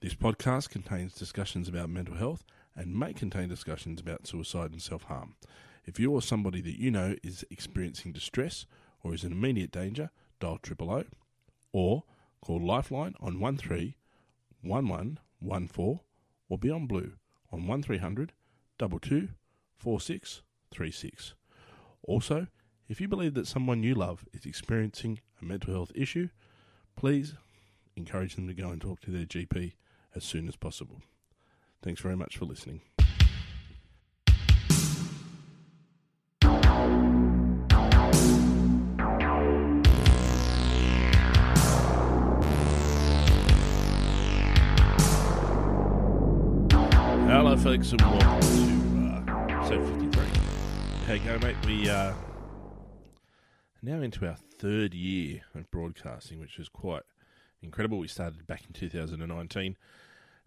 This podcast contains discussions about mental health and may contain discussions about suicide and self-harm. If you or somebody that you know is experiencing distress or is in immediate danger, dial 000 or call Lifeline on 131114 or Beyond Blue on 1300 22 4636. Also, if you believe that someone you love is experiencing a mental health issue, please encourage them to go and talk to their GP as soon as possible. Thanks very much for listening. Hello folks and welcome to Set So 53. How you going, mate? We are now into our third year of broadcasting, which is quite incredible. We started back in 2019.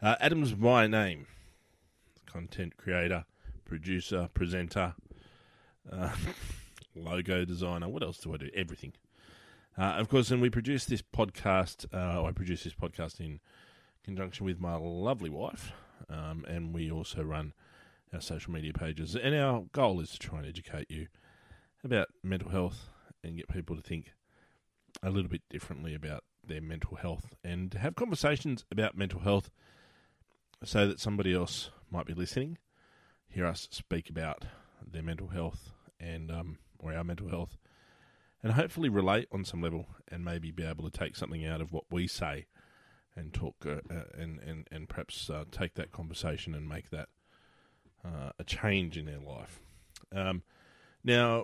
Adam's my name. Content creator, producer, presenter, logo designer. What else do I do? Everything. Of course, and we produce this podcast. I produce this podcast in conjunction with my lovely wife. And we also run our social media pages. And our goal is to try and educate you about mental health and get people to think a little bit differently about their mental health and have conversations about mental health so that somebody else might be listening, hear us speak about their mental health and or our mental health, and hopefully relate on some level and maybe be able to take something out of what we say and talk and perhaps take that conversation and make that a change in their life. Now,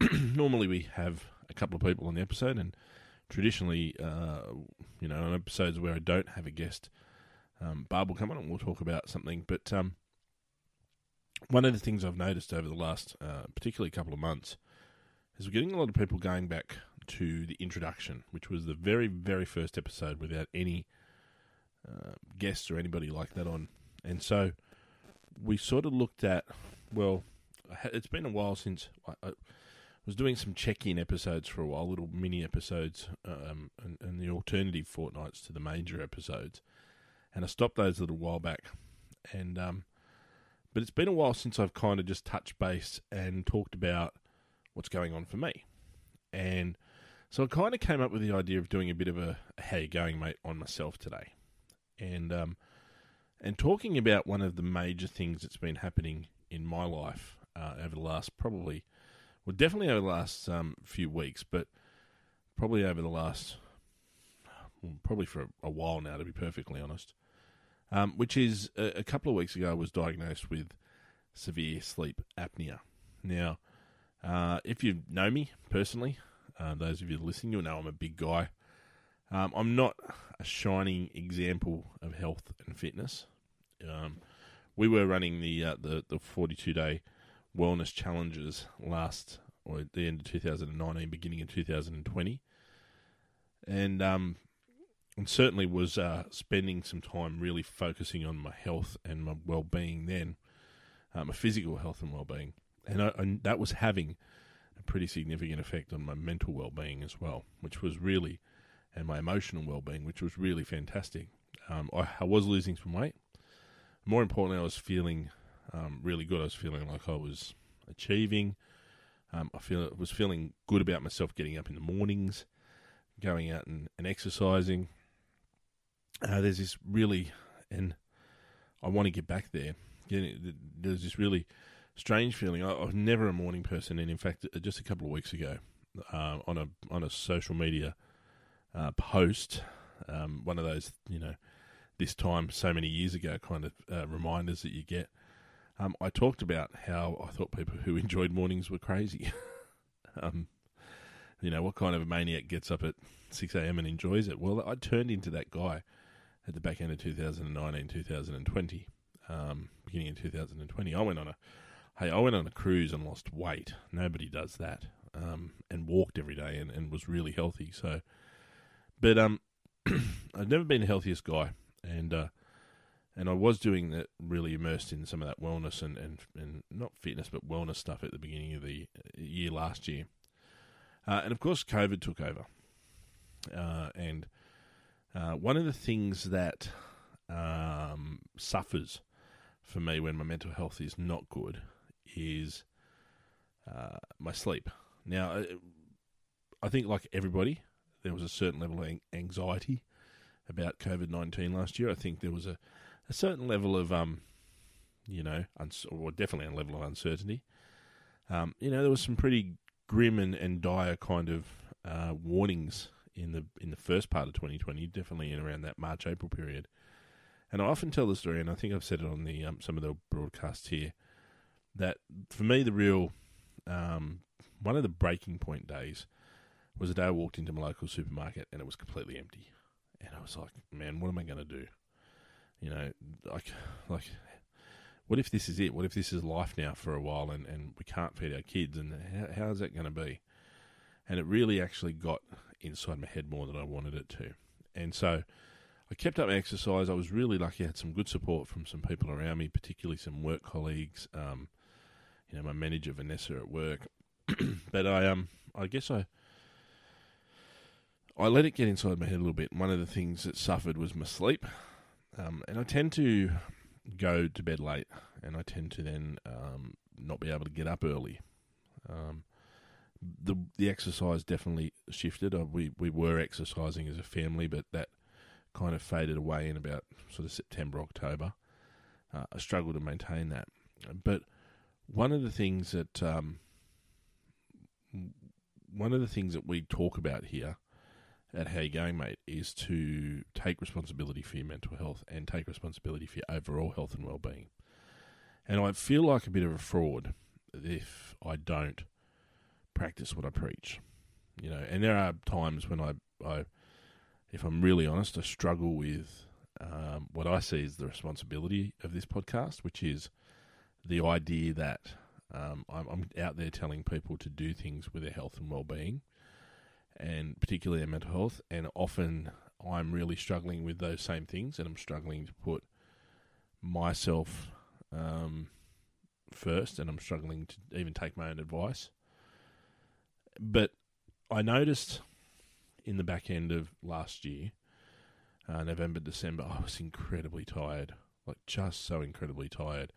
normally we have a couple of people on the episode, and traditionally, you know, on episodes where I don't have a guest, Barb will come on and we'll talk about something. But one of the things I've noticed over the last, particularly couple of months, is we're getting a lot of people going back to the introduction, which was the very, very first episode without any guests or anybody like that on. And so we sort of looked at, well, it's been a while since I was doing some check-in episodes for a while, little mini episodes, and the alternative fortnights to the major episodes. And I stopped those a little while back. And but it's been a while since I've kind of just touched base and talked about what's going on for me. And so I kind of came up with the idea of doing a bit of a how you going, mate, on myself today. And talking about one of the major things that's been happening in my life over the last probably... Well, definitely over the last few weeks, but probably over the last, probably for a while now, to be perfectly honest, which is a couple of weeks ago I was diagnosed with severe sleep apnea. Now, if you know me personally, those of you listening, you'll know I'm a big guy. I'm not a shining example of health and fitness. We were running the 42-day wellness challenges last, or at the end of 2019, beginning of 2020, and certainly was spending some time really focusing on my health and my well-being then, my physical health and well-being, and that was having a pretty significant effect on my mental well-being as well, which was really, and my emotional well-being, which was really fantastic. I was losing some weight. More importantly, I was feeling really good. I was feeling like I was achieving. I was feeling good about myself getting up in the mornings, going out and exercising. There's this really, and I want to get back there. There's this really strange feeling. I was never a morning person, and in fact, just a couple of weeks ago, on a social media post, one of those, you know, this time so many years ago kind of reminders that you get. I talked about how I thought people who enjoyed mornings were crazy. You know, what kind of a maniac gets up at 6 a.m. and enjoys it? Well, I turned into that guy at the back end of 2019, 2020, beginning of 2020. I went on a cruise and lost weight. Nobody does that. And walked every day and was really healthy. So, but I've never been the healthiest guy, and I was doing that, really immersed in some of that wellness and not fitness, but wellness stuff at the beginning of the year last year. And of course, COVID took over. One of the things that suffers for me when my mental health is not good is my sleep. Now, I think like everybody, there was a certain level of anxiety about COVID-19 last year. I think there was a certain level of, definitely a level of uncertainty. There was some pretty grim and dire kind of warnings in the first part of 2020, definitely in around that March-April period. And I often tell the story, and I think I've said it on the some of the broadcasts here, that for me the real one of the breaking point days was the day I walked into my local supermarket and it was completely empty, and I was like, man, what am I going to do? You know, like, what if this is it? What if this is life now for a while, and we can't feed our kids, and how is that going to be? And it really actually got inside my head more than I wanted it to, and so I kept up my exercise. I was really lucky. I had some good support from some people around me, particularly some work colleagues. My manager Vanessa at work. But I guess I let it get inside my head a little bit. One of the things that suffered was my sleep, and I tend to go to bed late, and I tend to then not be able to get up early. The exercise definitely shifted. We were exercising as a family, but that kind of faded away in about sort of September, October. I struggled to maintain that. But one of the things that we talk about here at How You Going Mate is to take responsibility for your mental health and take responsibility for your overall health and well-being. And I feel like a bit of a fraud if I don't practice what I preach. You know, and there are times when I if I'm really honest, I struggle with what I see as the responsibility of this podcast, which is the idea that I'm out there telling people to do things with their health and well-being, and particularly their mental health. And often I'm really struggling with those same things, and I'm struggling to put myself first, and I'm struggling to even take my own advice. But I noticed in the back end of last year, November, December, I was incredibly tired, like just so incredibly tired.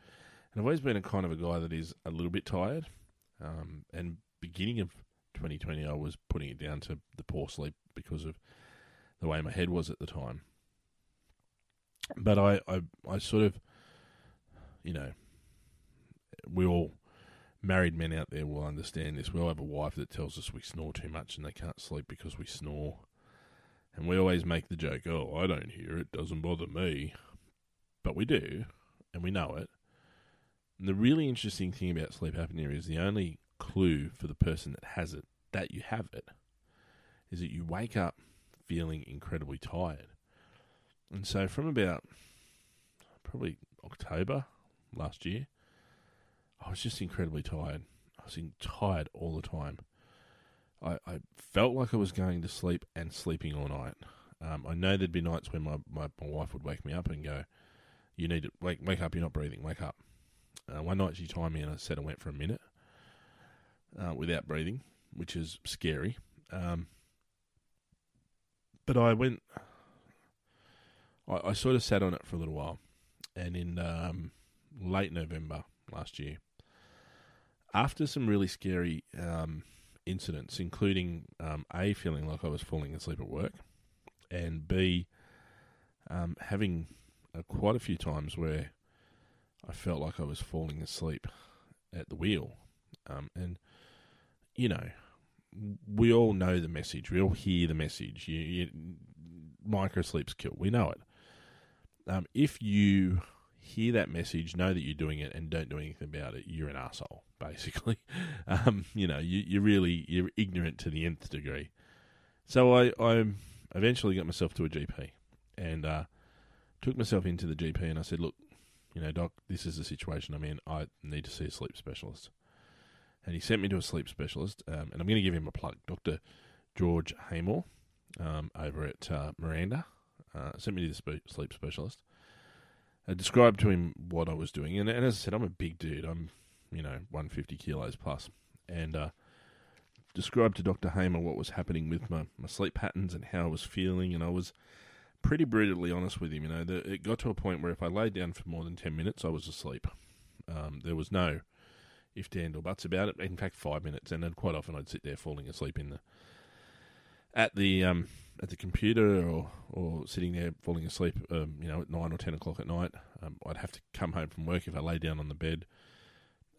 And I've always been a kind of a guy that is a little bit tired. And beginning of 2020, I was putting it down to the poor sleep because of the way my head was at the time. But I sort of, you know, we all married men out there will understand this. We all have a wife that tells us we snore too much and they can't sleep because we snore. And we always make the joke, oh, I don't hear it, doesn't bother me. But we do, and we know it. And the really interesting thing about sleep apnea is the only clue for the person that has it, that you have it, is that you wake up feeling incredibly tired. And so from about probably October last year, I was just incredibly tired. I was tired all the time. I felt like I was going to sleep and sleeping all night. I know there'd be nights when my wife would wake me up and go, you need to wake up, you're not breathing, wake up. One night she timed me and I said I went for a minute without breathing, which is scary. But I went, I sort of sat on it for a little while. And in late November last year, after some really scary incidents, including A, feeling like I was falling asleep at work, and B, having quite a few times where I felt like I was falling asleep at the wheel. And, you know, we all know the message. We all hear the message. Microsleep's kill. We know it. If you hear that message, know that you're doing it, and don't do anything about it, you're an arsehole, basically. You're ignorant to the nth degree. So I eventually got myself to a GP and took myself into the GP and I said, look, you know, doc, this is the situation I'm in. I need to see a sleep specialist. And he sent me to a sleep specialist, and I'm going to give him a plug. Dr. George Hamel over at Miranda sent me to the sleep specialist. I described to him what I was doing, and as I said, I'm a big dude. I'm, 150 kilos plus, and described to Dr. Hamer what was happening with my sleep patterns and how I was feeling, and I was pretty brutally honest with him. You know, it got to a point where if I lay down for more than 10 minutes, I was asleep. There was no ifs, ands, or buts about it. In fact, 5 minutes, and then quite often I'd sit there falling asleep at the computer or sitting there falling asleep. You know, at 9 or 10 o'clock at night, I'd have to come home from work. If I lay down on the bed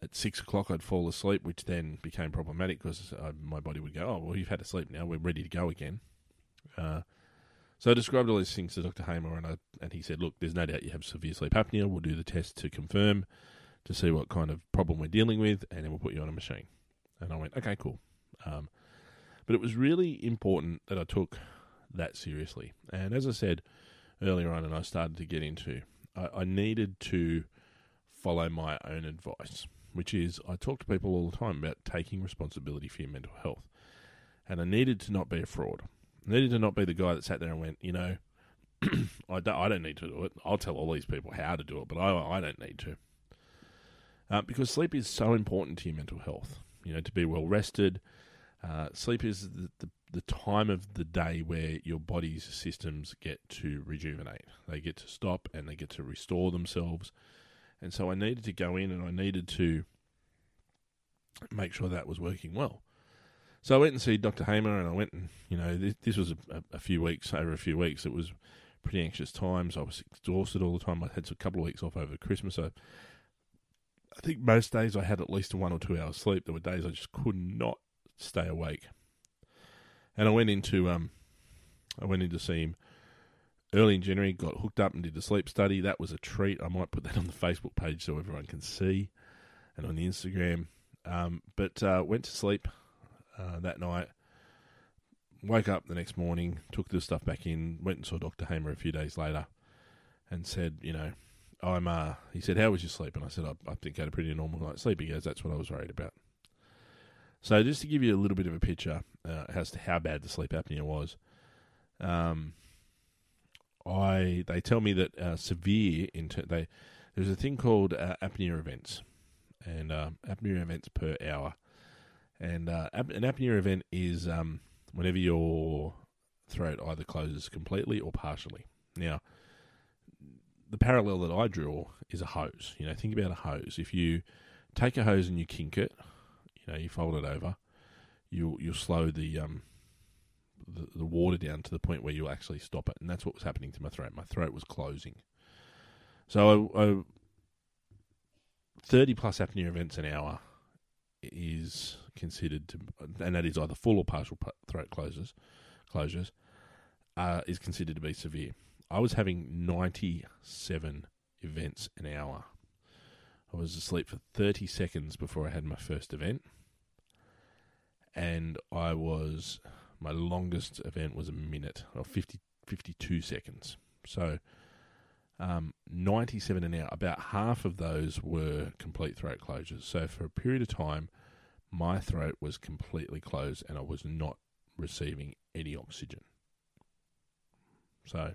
at 6 o'clock, I'd fall asleep, which then became problematic because my body would go, "Oh, well, you've had a sleep now. We're ready to go again." So I described all these things to Dr. Hamel, and he said, "Look, there's no doubt you have severe sleep apnea. We'll do the test to confirm, to see what kind of problem we're dealing with, and then we'll put you on a machine." And I went, "Okay, cool." But it was really important that I took that seriously. And as I said earlier on, and I started to get into, I needed to follow my own advice, which is I talk to people all the time about taking responsibility for your mental health. And I needed to not be a fraud. I needed to not be the guy that sat there and went, you know, I don't need to do it. I'll tell all these people how to do it, but I don't need to. Because sleep is so important to your mental health, you know, to be well rested. Sleep is the time of the day where your body's systems get to rejuvenate. They get to stop and they get to restore themselves. And so I needed to go in and I needed to make sure that was working well. So I went and see Dr. Hamel, and I went and, you know, this was over a few weeks. It was pretty anxious times. I was exhausted all the time. I had a couple of weeks off over Christmas. I think most days I had at least 1 or 2 hours sleep. There were days I just could not stay awake. And I went in to see him early in January, got hooked up and did the sleep study. That was a treat. I might put that on the Facebook page so everyone can see, and on the Instagram. But went to sleep that night, woke up the next morning, took this stuff back in, went and saw Dr. Hamel a few days later and said, you know, he said, "How was your sleep?" And I said, I think I had a pretty normal night's sleep. He goes, "That's what I was worried about." So just to give you a little bit of a picture as to how bad the sleep apnea was, they tell me that there's a thing called apnea events, and apnea events per hour. And an apnea event is whenever your throat either closes completely or partially. Now, the parallel that I draw is a hose. You know, think about a hose. If you take a hose and you kink it, you know, you fold it over, you'll slow the water down to the point where you'll actually stop it. And that's what was happening to my throat. My throat was closing. So 30 plus apnea events an hour is considered to, and that is either full or partial throat closures, is considered to be severe. I was having 97 events an hour. I was asleep for 30 seconds before I had my first event. And my longest event was a minute, or 52 seconds. So 97 an hour, about half of those were complete throat closures. So for a period of time, my throat was completely closed and I was not receiving any oxygen. So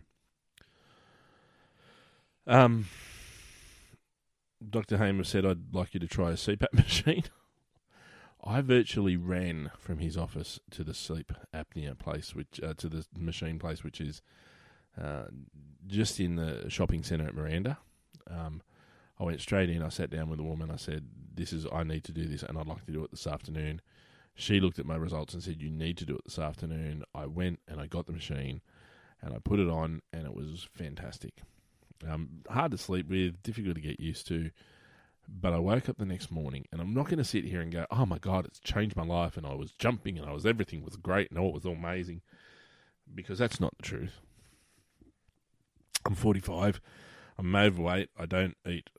Dr. Hamel said, "I'd like you to try a CPAP machine." I virtually ran from his office to the sleep apnea place, to the machine place, which is just in the shopping centre at Miranda. I went straight in. I sat down with a woman. I said, "I need to do this, and I'd like to do it this afternoon." She looked at my results and said, "You need to do it this afternoon." I went and I got the machine, and I put it on, and it was fantastic. Hard to sleep with, difficult to get used to, but I woke up the next morning, and I'm not going to sit here and go, "Oh my God, it's changed my life," and I was jumping, and everything was great, and it was all amazing, because that's not the truth. I'm 45, I'm overweight, I eat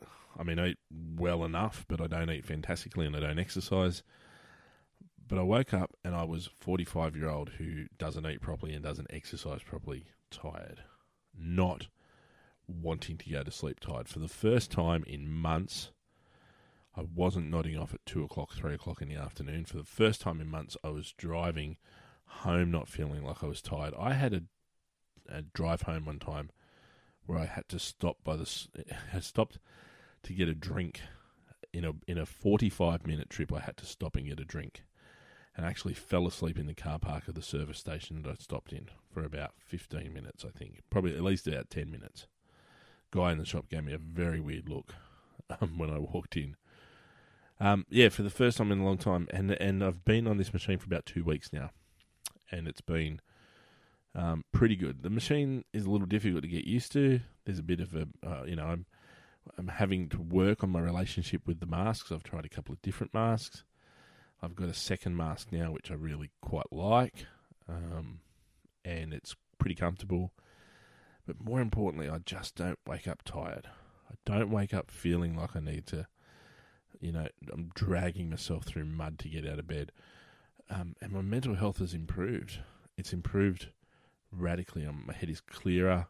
well enough, but I don't eat fantastically, and I don't exercise, but I woke up, and I was a 45-year-old who doesn't eat properly and doesn't exercise properly, tired, not wanting to go to sleep tired. For the first time in months, I wasn't nodding off at 2 o'clock, 3 o'clock in the afternoon. For the first time in months, I was driving home not feeling like I was tired. I had a drive home one time where I had to stopped to get a drink. In a 45-minute trip, I had to stop and get a drink. and actually fell asleep in the car park of the service station that I stopped in for about 15 minutes, I think. Probably at least about 10 minutes. Guy in the shop gave me a very weird look when I walked in. Yeah, for the first time in a long time. And I've been on this machine for about 2 weeks now. And it's been pretty good. The machine is a little difficult to get used to. There's a bit of a, I'm having to work on my relationship with the masks. I've tried a couple of different masks. I've got a second mask now, which I really quite like, and it's pretty comfortable. But more importantly, I just don't wake up tired. I don't wake up feeling like I need to, I'm dragging myself through mud to get out of bed. And my mental health has improved. It's improved radically. My head is clearer.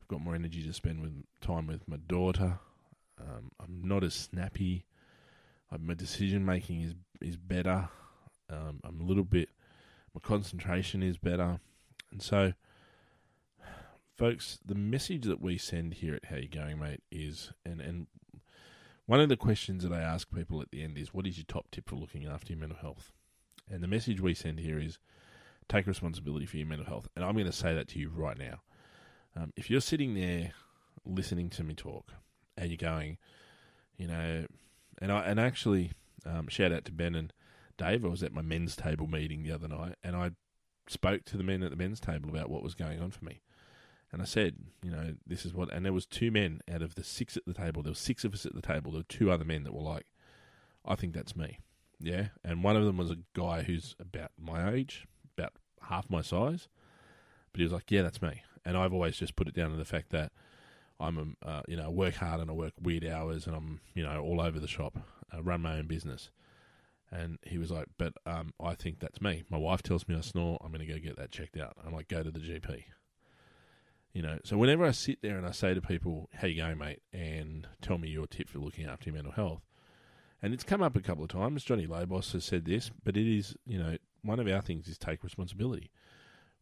I've got more energy to spend time with my daughter. I'm not as snappy. My decision making is better. I'm a little bit. My concentration is better, and so, folks, the message that we send here at How You Going Mate is, and one of the questions that I ask people at the end is, what is your top tip for looking after your mental health? And the message we send here is, take responsibility for your mental health. And I'm going to say that to you right now. If you're sitting there listening to me talk, and you're going, And actually, shout out to Ben and Dave. I was at my men's table meeting the other night, and I spoke to the men at the men's table about what was going on for me. And I said, this is what... And there was two men out of the six at the table. There were six of us at the table. There were two other men that were like, I think that's me. Yeah? And one of them was a guy who's about my age, about half my size. But he was like, yeah, that's me. And I've always just put it down to the fact that I'm, I work hard and I work weird hours and I'm, all over the shop. I run my own business. And he was like, but I think that's me. My wife tells me I snore. I'm going to go get that checked out. I'm like, go to the GP. So whenever I sit there and I say to people, how you going, mate? And tell me your tip for looking after your mental health. And it's come up a couple of times. Johnny Labos has said this, but it is, one of our things is take responsibility.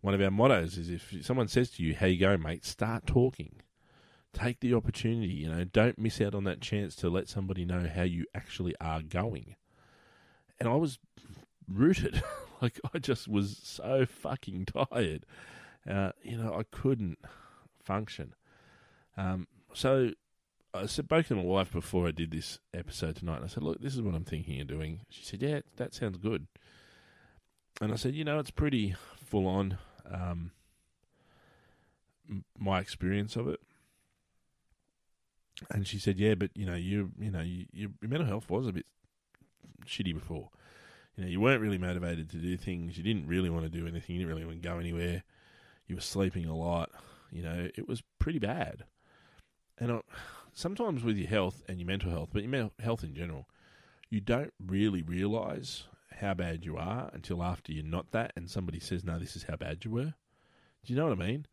One of our mottos is if someone says to you, how you going, mate? Start talking. Take the opportunity, don't miss out on that chance to let somebody know how you actually are going. And I was rooted. I just was so fucking tired. I couldn't function. So I spoke to my wife before I did this episode tonight. And I said, look, this is what I'm thinking of doing. She said, yeah, that sounds good. And I said, it's pretty full on, my experience of it. And she said, yeah, but, your mental health was a bit shitty before. You weren't really motivated to do things. You didn't really want to do anything. You didn't really want to go anywhere. You were sleeping a lot. It was pretty bad. And sometimes with your health and your mental health, but your mental health in general, you don't really realise how bad you are until after you're not that and somebody says, no, this is how bad you were. Do you know what I mean?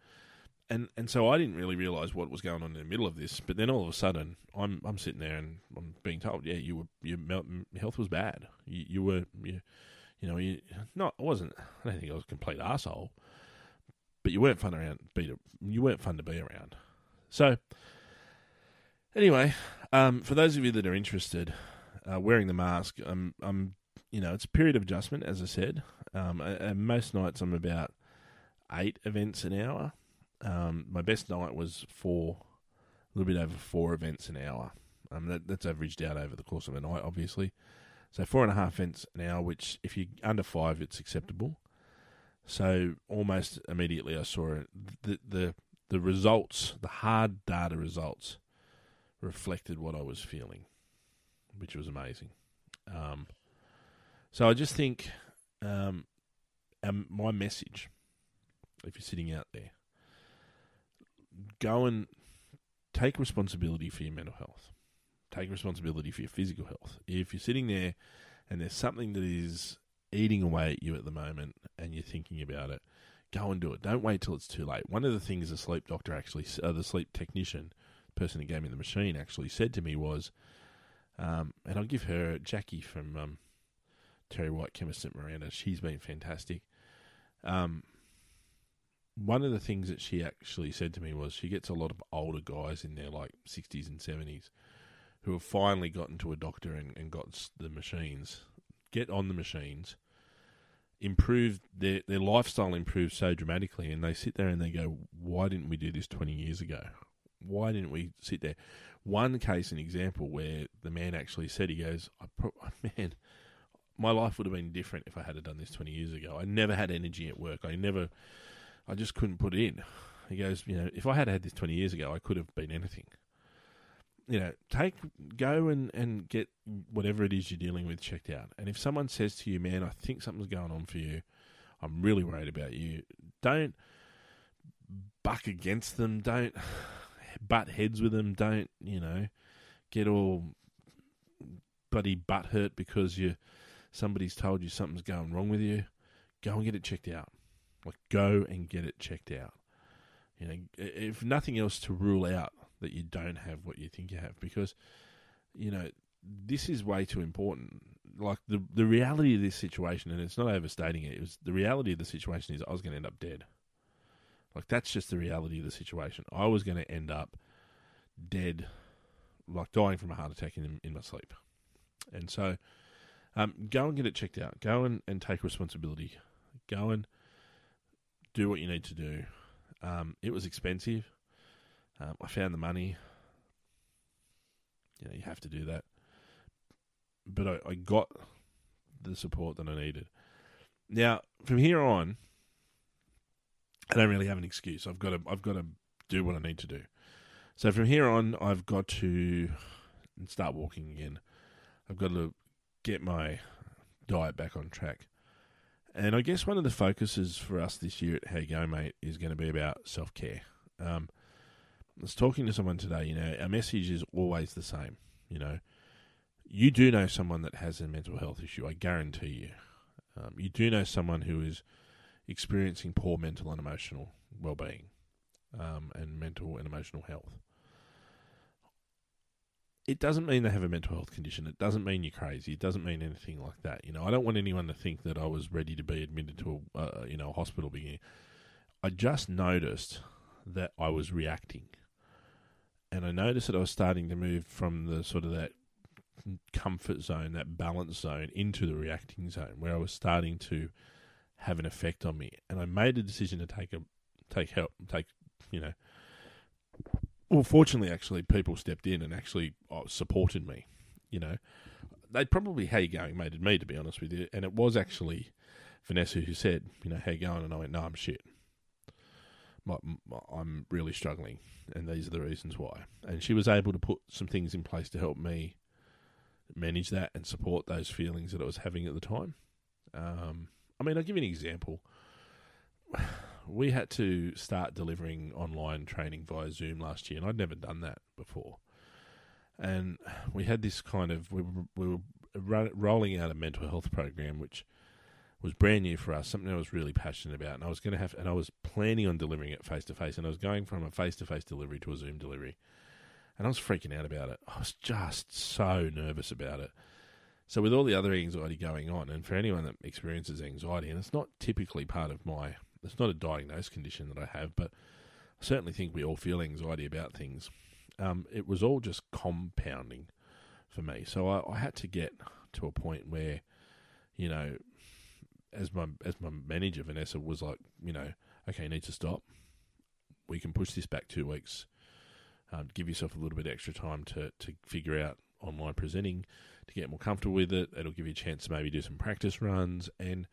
And so I didn't really realise what was going on in the middle of this, but then all of a sudden I'm sitting there and I'm being told, yeah, your health was bad. I don't think I was a complete arsehole, but you weren't fun around. You weren't fun to be around. So anyway, for those of you that are interested, wearing the mask, it's a period of adjustment, as I said. And most nights I'm about 8 events an hour. My best night was a little bit over 4 events an hour. That's averaged out over the course of a night, obviously. So 4.5 events an hour, which if you're under 5, it's acceptable. So almost immediately I saw the results, the hard data results reflected what I was feeling, which was amazing. So I just think my message, if you're sitting out there, go and take responsibility for your mental health. Take responsibility for your physical health. If you're sitting there and there's something that is eating away at you at the moment and you're thinking about it, go and do it. Don't wait till it's too late. One of the things the sleep doctor the sleep technician, the person who gave me the machine actually said to me was, and I'll give her Jackie from Terry White Chemist at Miranda. She's been fantastic. One of the things that she actually said to me was she gets a lot of older guys in their like 60s and 70s who have finally gotten to a doctor and got the machines. Get on the machines improved, their lifestyle improved so dramatically, and they sit there and they go, why didn't we do this 20 years ago? Why didn't we sit there? One case, an example where the man actually said, he goes, man, my life would have been different if I had done this 20 years ago. I never had energy at work. I just couldn't put it in. He goes, if I had had this 20 years ago, I could have been anything. Go and get whatever it is you're dealing with checked out. And if someone says to you, man, I think something's going on for you, I'm really worried about you, don't buck against them. Don't butt heads with them. Don't, get all bloody butt hurt because somebody's told you something's going wrong with you. Go and get it checked out. Go and get it checked out. If nothing else, to rule out that you don't have what you think you have, because, this is way too important. The reality of this situation, and it's not overstating it, the reality of the situation is I was going to end up dead. That's just the reality of the situation. I was going to end up dead, dying from a heart attack in my sleep. And so, go and get it checked out. Go and take responsibility. Go and do what you need to do. It was expensive. I found the money. You have to do that. But I got the support that I needed. Now, from here on, I don't really have an excuse. I've got to do what I need to do. So from here on, I've got to start walking again. I've got to get my diet back on track. And I guess one of the focuses for us this year at How You Going Mate is going to be about self-care. I was talking to someone today, our message is always the same. You do know someone that has a mental health issue, I guarantee you. You do know someone who is experiencing poor mental and emotional well-being, and mental and emotional health. It doesn't mean they have a mental health condition. It doesn't mean you're crazy. It doesn't mean anything like that. I don't want anyone to think that I was ready to be admitted to a hospital beginning. I just noticed that I was reacting. And I noticed that I was starting to move from the sort of that comfort zone, that balance zone, into the reacting zone, where I was starting to have an effect on me. And I made a decision to take help. Well, fortunately, actually, people stepped in and actually supported me. They probably How You Going Mated me, to be honest with you. And it was actually Vanessa who said, how you going? And I went, no, I'm shit. I'm really struggling, and these are the reasons why. And she was able to put some things in place to help me manage that and support those feelings that I was having at the time. I'll give you an example. We had to start delivering online training via Zoom last year, and I'd never done that before. And we had this we were rolling out a mental health program, which was brand new for us, something I was really passionate about, and I was planning on delivering it face to face, and I was going from a face to face delivery to a Zoom delivery, and I was freaking out about it. I was just so nervous about it. So with all the other anxiety going on, and for anyone that experiences anxiety, and it's not typically part of it's not a diagnosed condition that I have, but I certainly think we all feel anxiety about things. It was all just compounding for me. So I had to get to a point where, as my manager, Vanessa, was like, okay, you need to stop. We can push this back 2 weeks. Give yourself a little bit extra time to figure out online presenting, to get more comfortable with it. It'll give you a chance to maybe do some practice runs. And,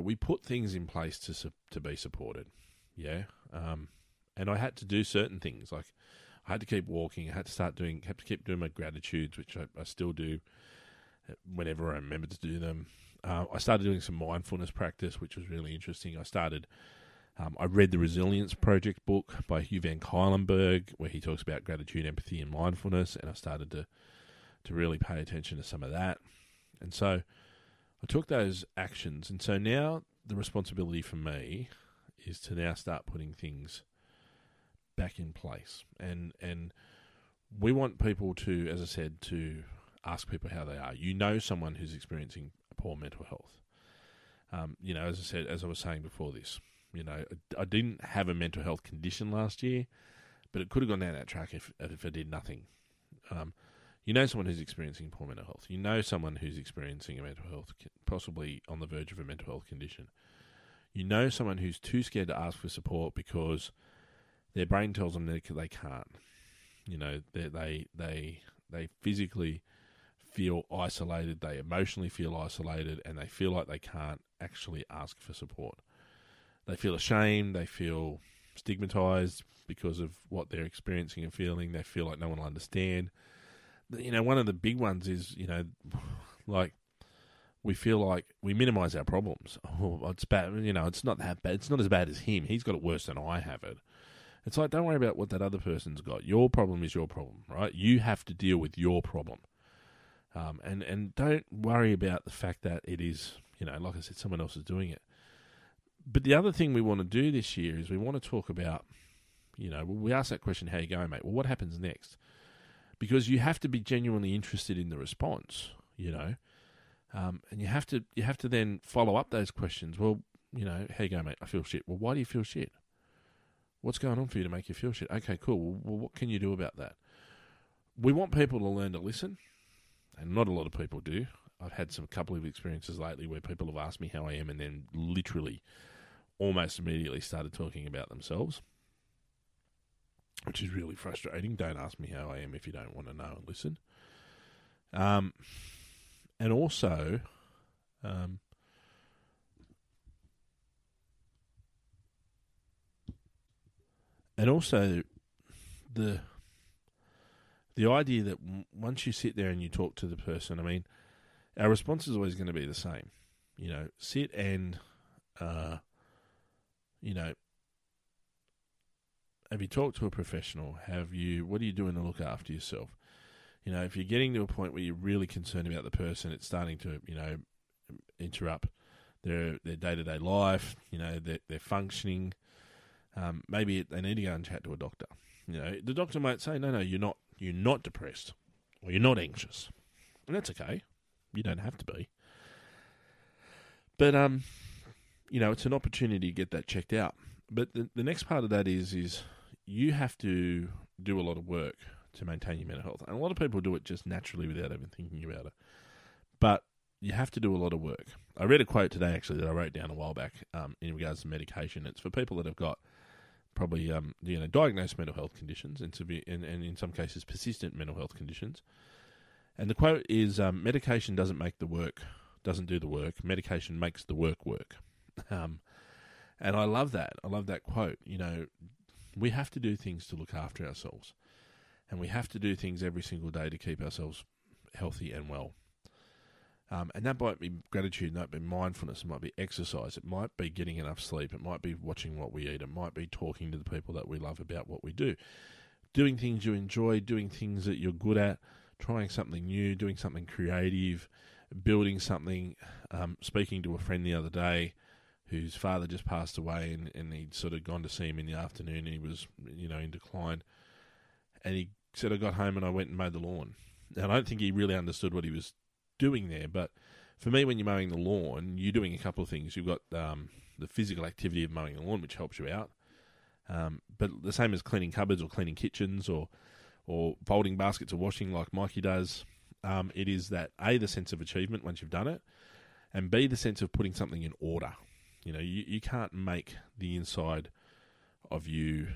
we put things in place to be supported. Yeah. And I had to do certain things. I had to keep walking. I had to keep doing my gratitudes, which I still do whenever I remember to do them. I started doing some mindfulness practice, which was really interesting. I read The Resilience Project book by Hugh Van Kylenberg, where he talks about gratitude, empathy, and mindfulness, and I started to really pay attention to some of that. And so I took those actions, and so now the responsibility for me is to now start putting things back in place. And we want people to, as I said, to ask people how they are. Someone who's experiencing poor mental health. As I was saying before this, I didn't have a mental health condition last year, but it could have gone down that track if I did nothing. you know someone who's experiencing poor mental health. You know someone who's experiencing a mental health, possibly on the verge of a mental health condition. You know someone who's too scared to ask for support because their brain tells them that they can't. You know, they physically feel isolated, they emotionally feel isolated, and they feel like they can't actually ask for support. They feel ashamed, they feel stigmatized because of what they're experiencing and feeling. They feel like no one will understand. You know, one of the big ones is, you know, like we feel like we minimize our problems. Oh, it's bad. You know, it's not that bad. It's not as bad as him. He's got it worse than I have it. It's like, don't worry about what that other person's got. Your problem is your problem, right? You have to deal with your problem. And don't worry about the fact that it is, you know, like I said, someone else is doing it. But the other thing we want to do this year is we want to talk about, you know, we ask that question, how you going, mate? Well, what happens next? Because you have to be genuinely interested in the response, you know, and you have to then follow up those questions. Well, you know, how you going, mate? I feel shit. Well, why do you feel shit? What's going on for you to make you feel shit? Okay, cool. Well, what can you do about that? We want people to learn to listen, and not a lot of people do. I've had some couple of experiences lately where people have asked me how I am and then literally almost immediately started talking about themselves, which is really frustrating. Don't ask me how I am if you don't want to know and listen. And also, the idea that once you sit there and you talk to the person, I mean, our response is always going to be the same. You know, sit and, you know, have you talked to a professional? What are you doing to look after yourself? You know, if you're getting to a point where you're really concerned about the person, it's starting to, you know, interrupt their day-to-day life, you know, their functioning. Maybe they need to go and chat to a doctor. You know, the doctor might say, no, you're not depressed or you're not anxious. And that's okay. You don't have to be. But, you know, it's an opportunity to get that checked out. But the next part of that is you have to do a lot of work to maintain your mental health. And a lot of people do it just naturally without even thinking about it. But you have to do a lot of work. I read a quote today, actually, that I wrote down a while back in regards to medication. It's for people that have got probably, you know, diagnosed mental health conditions and severe, and in some cases persistent mental health conditions. And the quote is, medication doesn't do the work, medication makes the work work. And I love that. I love that quote. You know, we have to do things to look after ourselves. And we have to do things every single day to keep ourselves healthy and well. And that might be gratitude, that might be mindfulness, it might be exercise, it might be getting enough sleep, it might be watching what we eat, it might be talking to the people that we love about what we do. Doing things you enjoy, doing things that you're good at, trying something new, doing something creative, building something. Speaking to a friend the other day whose father just passed away, and he'd sort of gone to see him in the afternoon, and he was, you know, in decline. And he said, I got home and I went and mowed the lawn. And I don't think he really understood what he was doing there, but for me, when you're mowing the lawn, you're doing a couple of things. You've got the physical activity of mowing the lawn, which helps you out. But the same as cleaning cupboards or cleaning kitchens or folding baskets or washing like Mikey does, it is that A, the sense of achievement once you've done it, and B, the sense of putting something in order. You know, you can't make the inside of you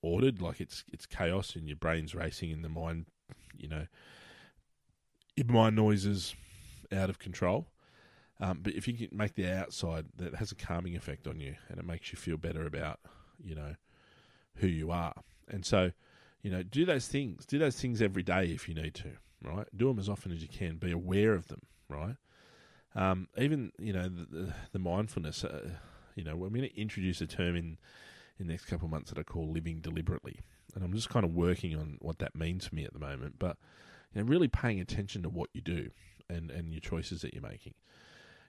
ordered, like it's chaos and your brain's racing and the mind, you know, your mind noises out of control. But if you can make the outside, that has a calming effect on you and it makes you feel better about, you know, who you are. And so, you know, do those things every day if you need to, right? Do them as often as you can, be aware of them, right? Even, you know, the mindfulness, you know, we're going to introduce a term in the next couple of months that I call living deliberately. And I'm just kind of working on what that means for me at the moment, but, you know, really paying attention to what you do and your choices that you're making.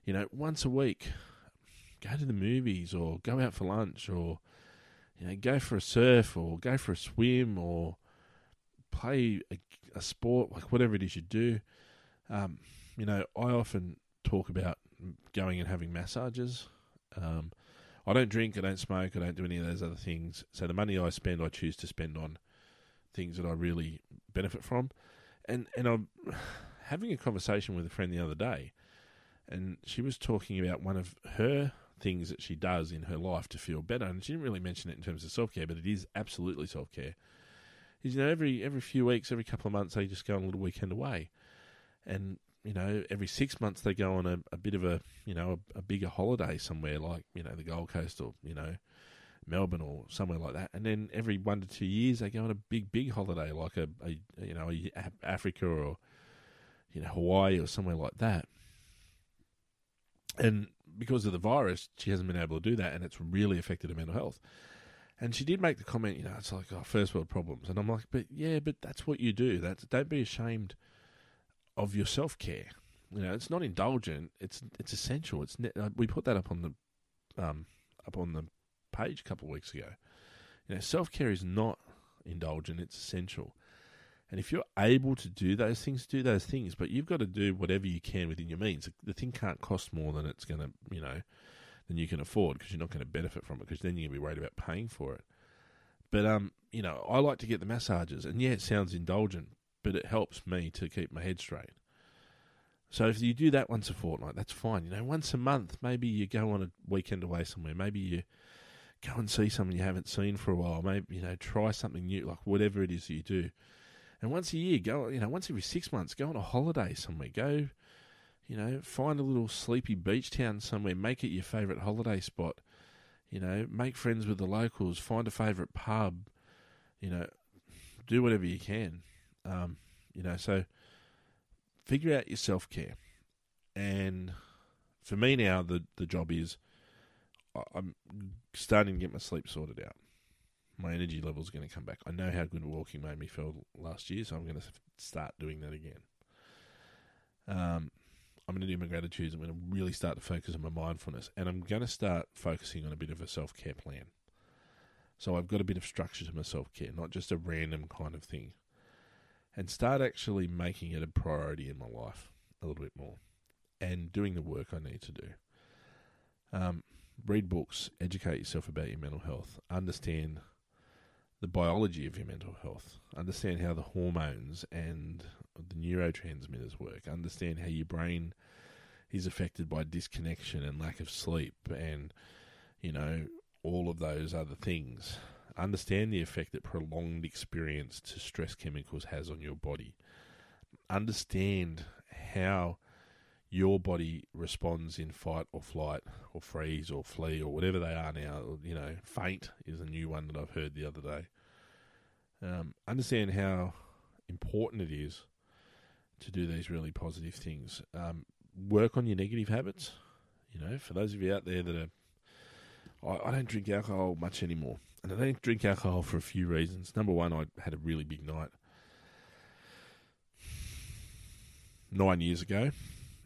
You know, once a week, go to the movies or go out for lunch or, you know, go for a surf or go for a swim or play a sport, like whatever it is you do. You know, I often talk about going and having massages. I don't drink, I don't smoke, I don't do any of those other things. So the money I spend, I choose to spend on things that I really benefit from. And I'm having a conversation with a friend the other day, and she was talking about one of her things that she does in her life to feel better, and she didn't really mention it in terms of self-care, but it is absolutely self-care. Is, you know, every few weeks, every couple of months, they just go on a little weekend away. And, you know, every 6 months they go on a bit of a, you know, a bigger holiday somewhere like, you know, the Gold Coast or, you know, Melbourne or somewhere like that. And then every 1 to 2 years they go on a big holiday like Africa or, you know, Hawaii or somewhere like that. And because of the virus, she hasn't been able to do that, and it's really affected her mental health. And she did make the comment, you know, it's like, oh, first world problems. And I'm like, but that's what you do. Don't be ashamed of your self-care. You know, it's not indulgent. It's essential. We put that up on the page a couple of weeks ago. You know, self-care is not indulgent. It's essential. And if you're able to do those things, but you've got to do whatever you can within your means. The thing can't cost more than it's going to, you know, than you can afford, because you're not going to benefit from it, because then you're going to be worried about paying for it. But, you know, I like to get the massages, and yeah, it sounds indulgent, but it helps me to keep my head straight. So if you do that once a fortnight, that's fine. You know, once a month, maybe you go on a weekend away somewhere, maybe you go and see someone you haven't seen for a while, maybe, you know, try something new, like whatever it is that you do. And once a year, go, you know, once every 6 months, go on a holiday somewhere, go, you know, find a little sleepy beach town somewhere, make it your favourite holiday spot, you know, make friends with the locals, find a favourite pub, you know, do whatever you can, you know, so figure out your self-care. And for me now, the job is I'm starting to get my sleep sorted out. My energy level's going to come back. I know how good walking made me feel last year, so I'm going to start doing that again. I'm going to do my gratitudes. I'm going to really start to focus on my mindfulness, and I'm going to start focusing on a bit of a self-care plan. So I've got a bit of structure to my self-care, not just a random kind of thing, and start actually making it a priority in my life a little bit more, and doing the work I need to do. Read books, educate yourself about your mental health, understand the biology of your mental health, understand how the hormones and the neurotransmitters work, understand how your brain is affected by disconnection and lack of sleep and, you know, all of those other things. Understand the effect that prolonged experience to stress chemicals has on your body. Understand how your body responds in fight or flight or freeze or flee or whatever they are now. You know, faint is a new one that I've heard the other day. Understand how important it is to do these really positive things. Work on your negative habits. You know, for those of you out there that are... I don't drink alcohol much anymore. And I don't drink alcohol for a few reasons. Number one, I had a really big night 9 years ago,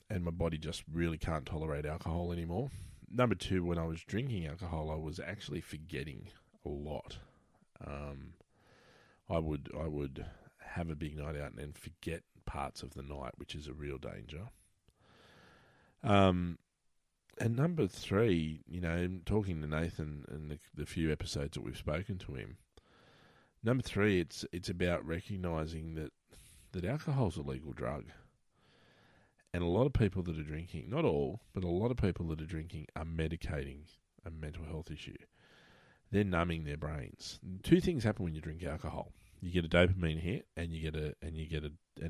and my body just really can't tolerate alcohol anymore. Number two, when I was drinking alcohol, I was actually forgetting a lot. I would have a big night out and then forget parts of the night, which is a real danger. And number three, you know, talking to Nathan and the few episodes that we've spoken to him, number three, it's about recognising that alcohol's a legal drug. And a lot of people that are drinking, not all, but a lot of people that are drinking are medicating a mental health issue. They're numbing their brains. Two things happen when you drink alcohol. You get a dopamine hit and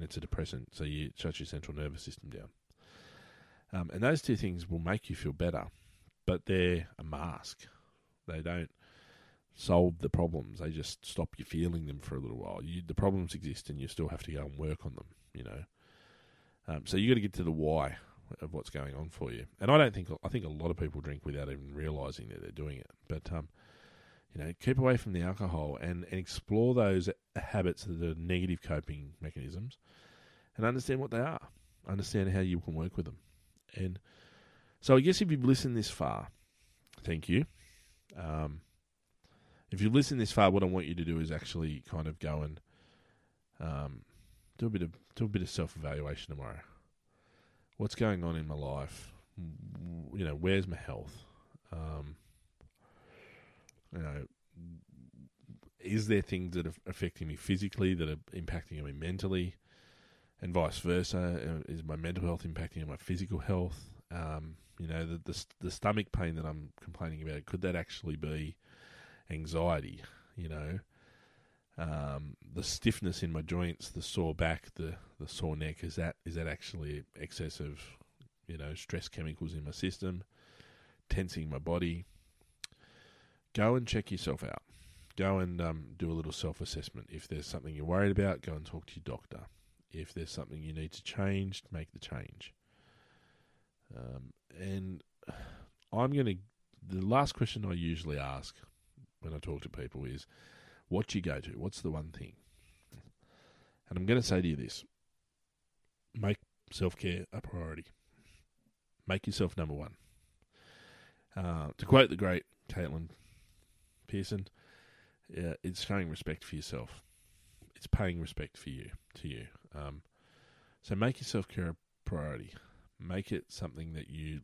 it's a depressant, so it shuts your central nervous system down. And those two things will make you feel better, but they're a mask. They don't solve the problems. They just stop you feeling them for a little while. The problems exist and you still have to go and work on them, you know. So you got to get to the why of what's going on for you. And I think a lot of people drink without even realising that they're doing it. But, you know, keep away from the alcohol and explore those habits that are negative coping mechanisms and understand what they are. Understand how you can work with them. And so I guess if you've listened this far, thank you. If you've listened this far, what I want you to do is actually kind of go and... Do a bit of self-evaluation tomorrow. What's going on in my life? You know, where's my health? You know, is there things that are affecting me physically that are impacting me mentally? and vice versa. Is my mental health impacting on my physical health? You know, the stomach pain that I'm complaining about, could that actually be anxiety? You know, the stiffness in my joints, the sore back, the sore neck, is that actually excessive, you know, stress chemicals in my system, tensing my body? Go and check yourself out. Go and do a little self-assessment. If there's something you're worried about, go and talk to your doctor. If there's something you need to change, make the change. And I'm going to... The last question I usually ask when I talk to people is, what do you go to? What's the one thing? And I'm going to say to you this. Make self-care a priority. Make yourself number one. To quote the great Caitlin Pearson, it's showing respect for yourself. It's paying respect for you, to you. So make your self-care a priority. Make it something that you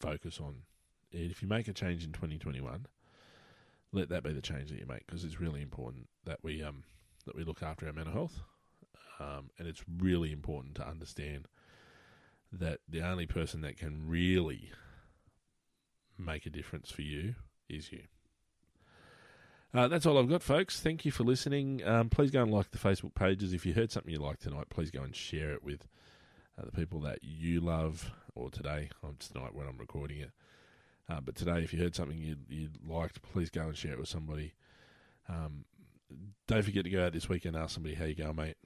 focus on. If you make a change in 2021, let that be the change that you make, because it's really important that we look after our mental health. And it's really important to understand that the only person that can really make a difference for you is you. That's all I've got, folks. Thank you for listening. Please go and like the Facebook pages. If you heard something you liked tonight, please go and share it with the people that you love, or today, it's tonight when I'm recording it. But today, if you heard something you liked, please go and share it with somebody. Don't forget to go out this weekend and ask somebody, how you going, mate?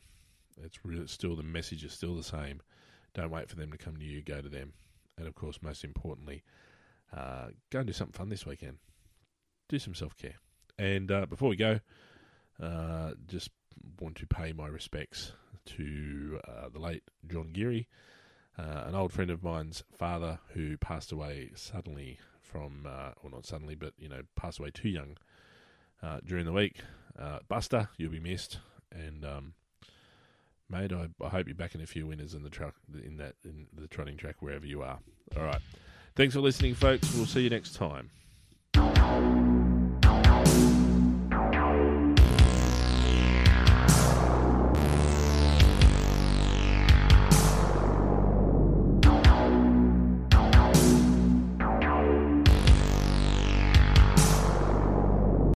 The message is still the same. Don't wait for them to come to you. Go to them. And, of course, most importantly, go and do something fun this weekend. Do some self-care. And before we go, just want to pay my respects to the late John Geary, an old friend of mine's father, who passed away suddenly passed away too young during the week. Buster, you'll be missed. And mate, I hope you're back in a few winners in the trotting track wherever you are. All right, thanks for listening, folks. We'll see you next time.